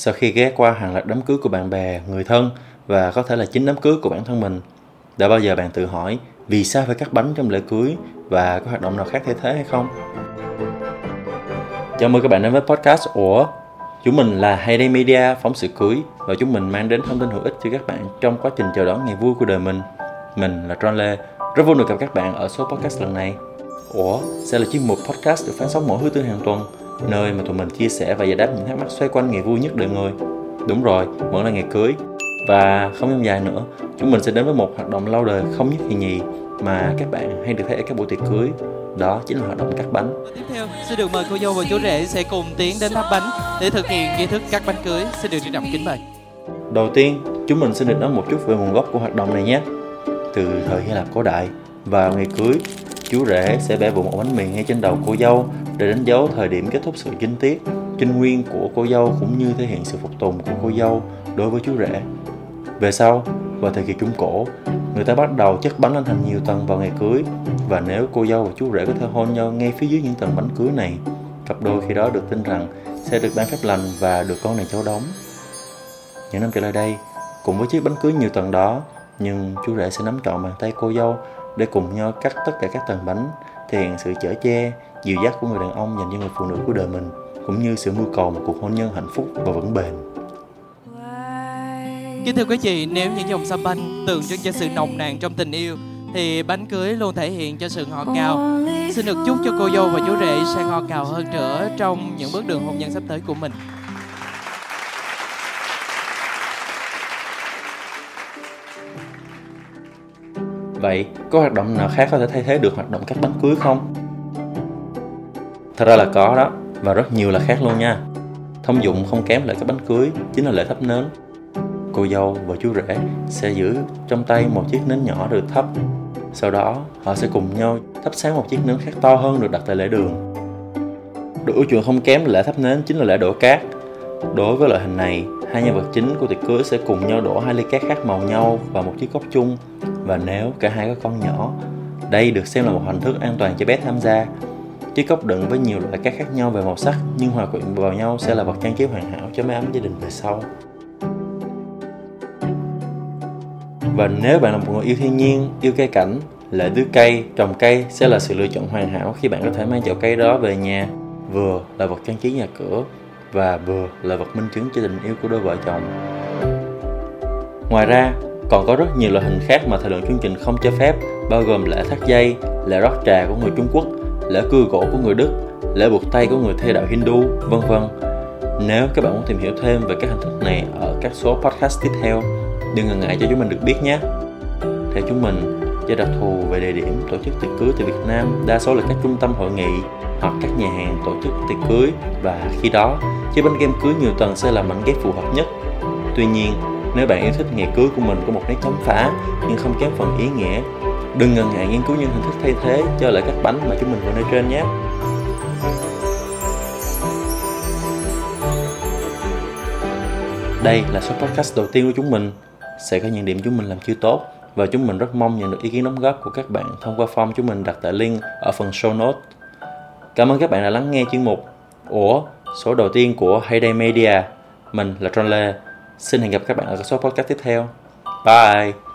sau khi ghé qua hàng loạt đám cưới của bạn bè, người thân và có thể là chính đám cưới của bản thân mình. Đã bao giờ bạn tự hỏi vì sao phải cắt bánh trong lễ cưới và có hoạt động nào khác thay thế hay không? Chào mừng các bạn đến với podcast Ủa. Chúng mình là Heyday Media, phóng sự cưới, và chúng mình mang đến thông tin hữu ích cho các bạn trong quá trình chờ đón ngày vui của đời mình. Mình là Tron Lê, rất vui được gặp các bạn ở số podcast lần này. Ủa sẽ là chuyên mục podcast được phát sóng mỗi thứ Tư hàng tuần, nơi mà tụi mình chia sẻ và giải đáp những thắc mắc xoay quanh ngày vui nhất đời người. Đúng rồi, vẫn là ngày cưới. Và không dông dài nữa, chúng mình sẽ đến với một hoạt động lâu đời không nhất thì nhì mà các bạn hay được thấy ở các buổi tiệc cưới. Đó chính là hoạt động cắt bánh. Tiếp theo, xin được mời cô dâu và chú rể sẽ cùng tiến đến tháp bánh để thực hiện nghi thức cắt bánh cưới. Xin được trân trọng kính mời. Đầu tiên, chúng mình xin được nói một chút về nguồn gốc của hoạt động này nhé. Từ thời Hy Lạp cổ đại, vào ngày cưới, chú rể sẽ bẻ vụn ổ bánh mì ngay trên đầu cô dâu để đánh dấu thời điểm kết thúc sự chinh tiết, chinh nguyên của cô dâu cũng như thể hiện sự phục tùng của cô dâu đối với chú rể. Về sau, vào thời kỳ Trung Cổ, người ta bắt đầu chất bánh lên thành nhiều tầng vào ngày cưới, và nếu cô dâu và chú rể có thể hôn nhau ngay phía dưới những tầng bánh cưới này, cặp đôi khi đó được tin rằng sẽ được ban phép lành và được con này cháu đóng. Những năm trở lại đây, cùng với chiếc bánh cưới nhiều tầng đó, nhưng chú rể sẽ nắm trọn bàn tay cô dâu để cùng nhau cắt tất cả các tầng bánh, thể hiện sự chở che, dìu dắt của người đàn ông dành cho người phụ nữ của đời mình, cũng như sự mưu cầu một cuộc hôn nhân hạnh phúc và vững bền. Kính thưa quý chị, nếu những dòng xăm banh tượng trưng cho sự nồng nàn trong tình yêu, thì bánh cưới luôn thể hiện cho sự ngọt ngào. Xin được chúc cho cô dâu và chú rể sẽ ngọt ngào hơn nữa trong những bước đường hôn nhân sắp tới của mình. Vậy, có hoạt động nào khác có thể thay thế được hoạt động cắt bánh cưới không? Thật ra là có đó, và rất nhiều là khác luôn nha. Thông dụng không kém lễ cắt bánh cưới chính là lễ thắp nến. Cô dâu và chú rể sẽ giữ trong tay một chiếc nến nhỏ được thắp. Sau đó, họ sẽ cùng nhau thắp sáng một chiếc nến khác to hơn được đặt tại lễ đường. Đồ ưa chuộng không kém lễ thắp nến chính là lễ đổ cát. Đối với loại hình này, hai nhân vật chính của tiệc cưới sẽ cùng nhau đổ hai ly cát khác màu nhau vào một chiếc cốc chung, và nếu cả hai có con nhỏ, đây được xem là một hình thức an toàn cho bé tham gia. Chiếc cốc đựng với nhiều loại cát khác nhau về màu sắc nhưng hòa quyện vào nhau sẽ là vật trang trí hoàn hảo cho mái ấm gia đình về sau. Và nếu bạn là một người yêu thiên nhiên, yêu cây cảnh, lễ tưới cây, trồng cây sẽ là sự lựa chọn hoàn hảo khi bạn có thể mang chậu cây đó về nhà, vừa là vật trang trí nhà cửa và vừa là vật minh chứng cho tình yêu của đôi vợ chồng. Ngoài ra, còn có rất nhiều loại hình khác mà thời lượng chương trình không cho phép, bao gồm lễ thắt dây, lễ rót trà của người Trung Quốc, lễ cưa gỗ của người Đức, lễ buộc tay của người theo đạo Hindu, vân vân. Nếu các bạn muốn tìm hiểu thêm về các hình thức này ở các số podcast tiếp theo, đừng ngần ngại cho chúng mình được biết nhé. Theo chúng mình, do đặc thù về địa điểm tổ chức tiệc cưới tại Việt Nam đa số là các trung tâm hội nghị hoặc các nhà hàng tổ chức tiệc cưới, và khi đó, chiếc bánh kem cưới nhiều tầng sẽ là mảnh ghép phù hợp nhất. Tuy nhiên, nếu bạn yêu thích ngày cưới của mình có một nét chấm phá nhưng không kém phần ý nghĩa, đừng ngần ngại nghiên cứu những hình thức thay thế cho lại các bánh mà chúng mình vừa nêu trên nhé. Đây là số podcast đầu tiên của chúng mình. Sẽ có những điểm chúng mình làm chưa tốt, và chúng mình rất mong nhận được ý kiến đóng góp của các bạn thông qua form chúng mình đặt tại link ở phần show notes. Cảm ơn các bạn đã lắng nghe chuyên mục Ủa, số đầu tiên của Heyday Media. Mình là Tron Lê. Xin hẹn gặp các bạn ở các số podcast tiếp theo. Bye!